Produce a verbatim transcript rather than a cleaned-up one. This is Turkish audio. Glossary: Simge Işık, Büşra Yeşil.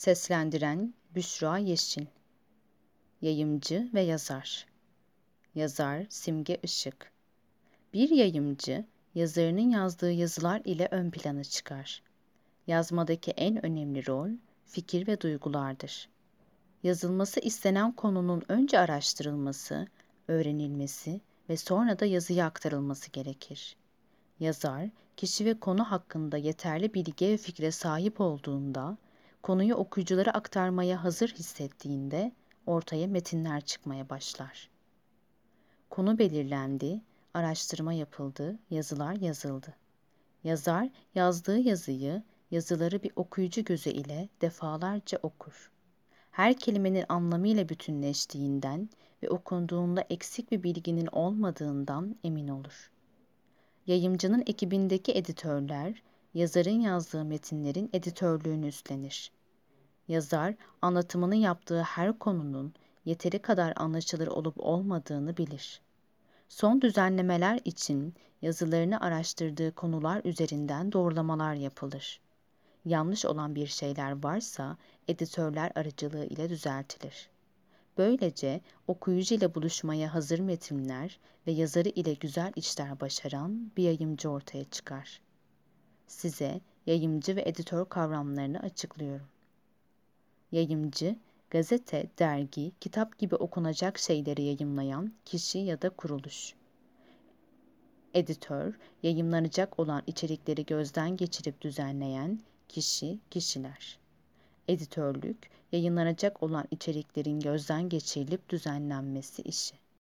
Seslendiren Büşra Yeşil. Yayımcı ve yazar. Yazar Simge Işık. Bir yayımcı, yazarının yazdığı yazılar ile ön plana çıkar. Yazmadaki en önemli rol, fikir ve duygulardır. Yazılması istenen konunun önce araştırılması, öğrenilmesi ve sonra da yazıya aktarılması gerekir. Yazar, kişi ve konu hakkında yeterli bilgiye ve fikre sahip olduğunda, konuyu okuyuculara aktarmaya hazır hissettiğinde ortaya metinler çıkmaya başlar. Konu belirlendi, araştırma yapıldı, yazılar yazıldı. Yazar yazdığı yazıyı, yazıları bir okuyucu gözü ile defalarca okur. Her kelimenin anlamıyla bütünleştiğinden ve okunduğunda eksik bir bilginin olmadığından emin olur. Yayımcının ekibindeki editörler, yazarın yazdığı metinlerin editörlüğünü üstlenir. Yazar, anlatımını yaptığı her konunun yeteri kadar anlaşılır olup olmadığını bilir. Son düzenlemeler için yazılarını araştırdığı konular üzerinden doğrulamalar yapılır. Yanlış olan bir şeyler varsa editörler aracılığı ile düzeltilir. Böylece okuyucu ile buluşmaya hazır metinler ve yazarı ile güzel işler başaran bir yayımcı ortaya çıkar. Size yayımcı ve editör kavramlarını açıklıyorum. Yayımcı, gazete, dergi, kitap gibi okunacak şeyleri yayımlayan kişi ya da kuruluş. Editör, yayımlanacak olan içerikleri gözden geçirip düzenleyen kişi, kişiler. Editörlük, yayınlanacak olan içeriklerin gözden geçirilip düzenlenmesi işi.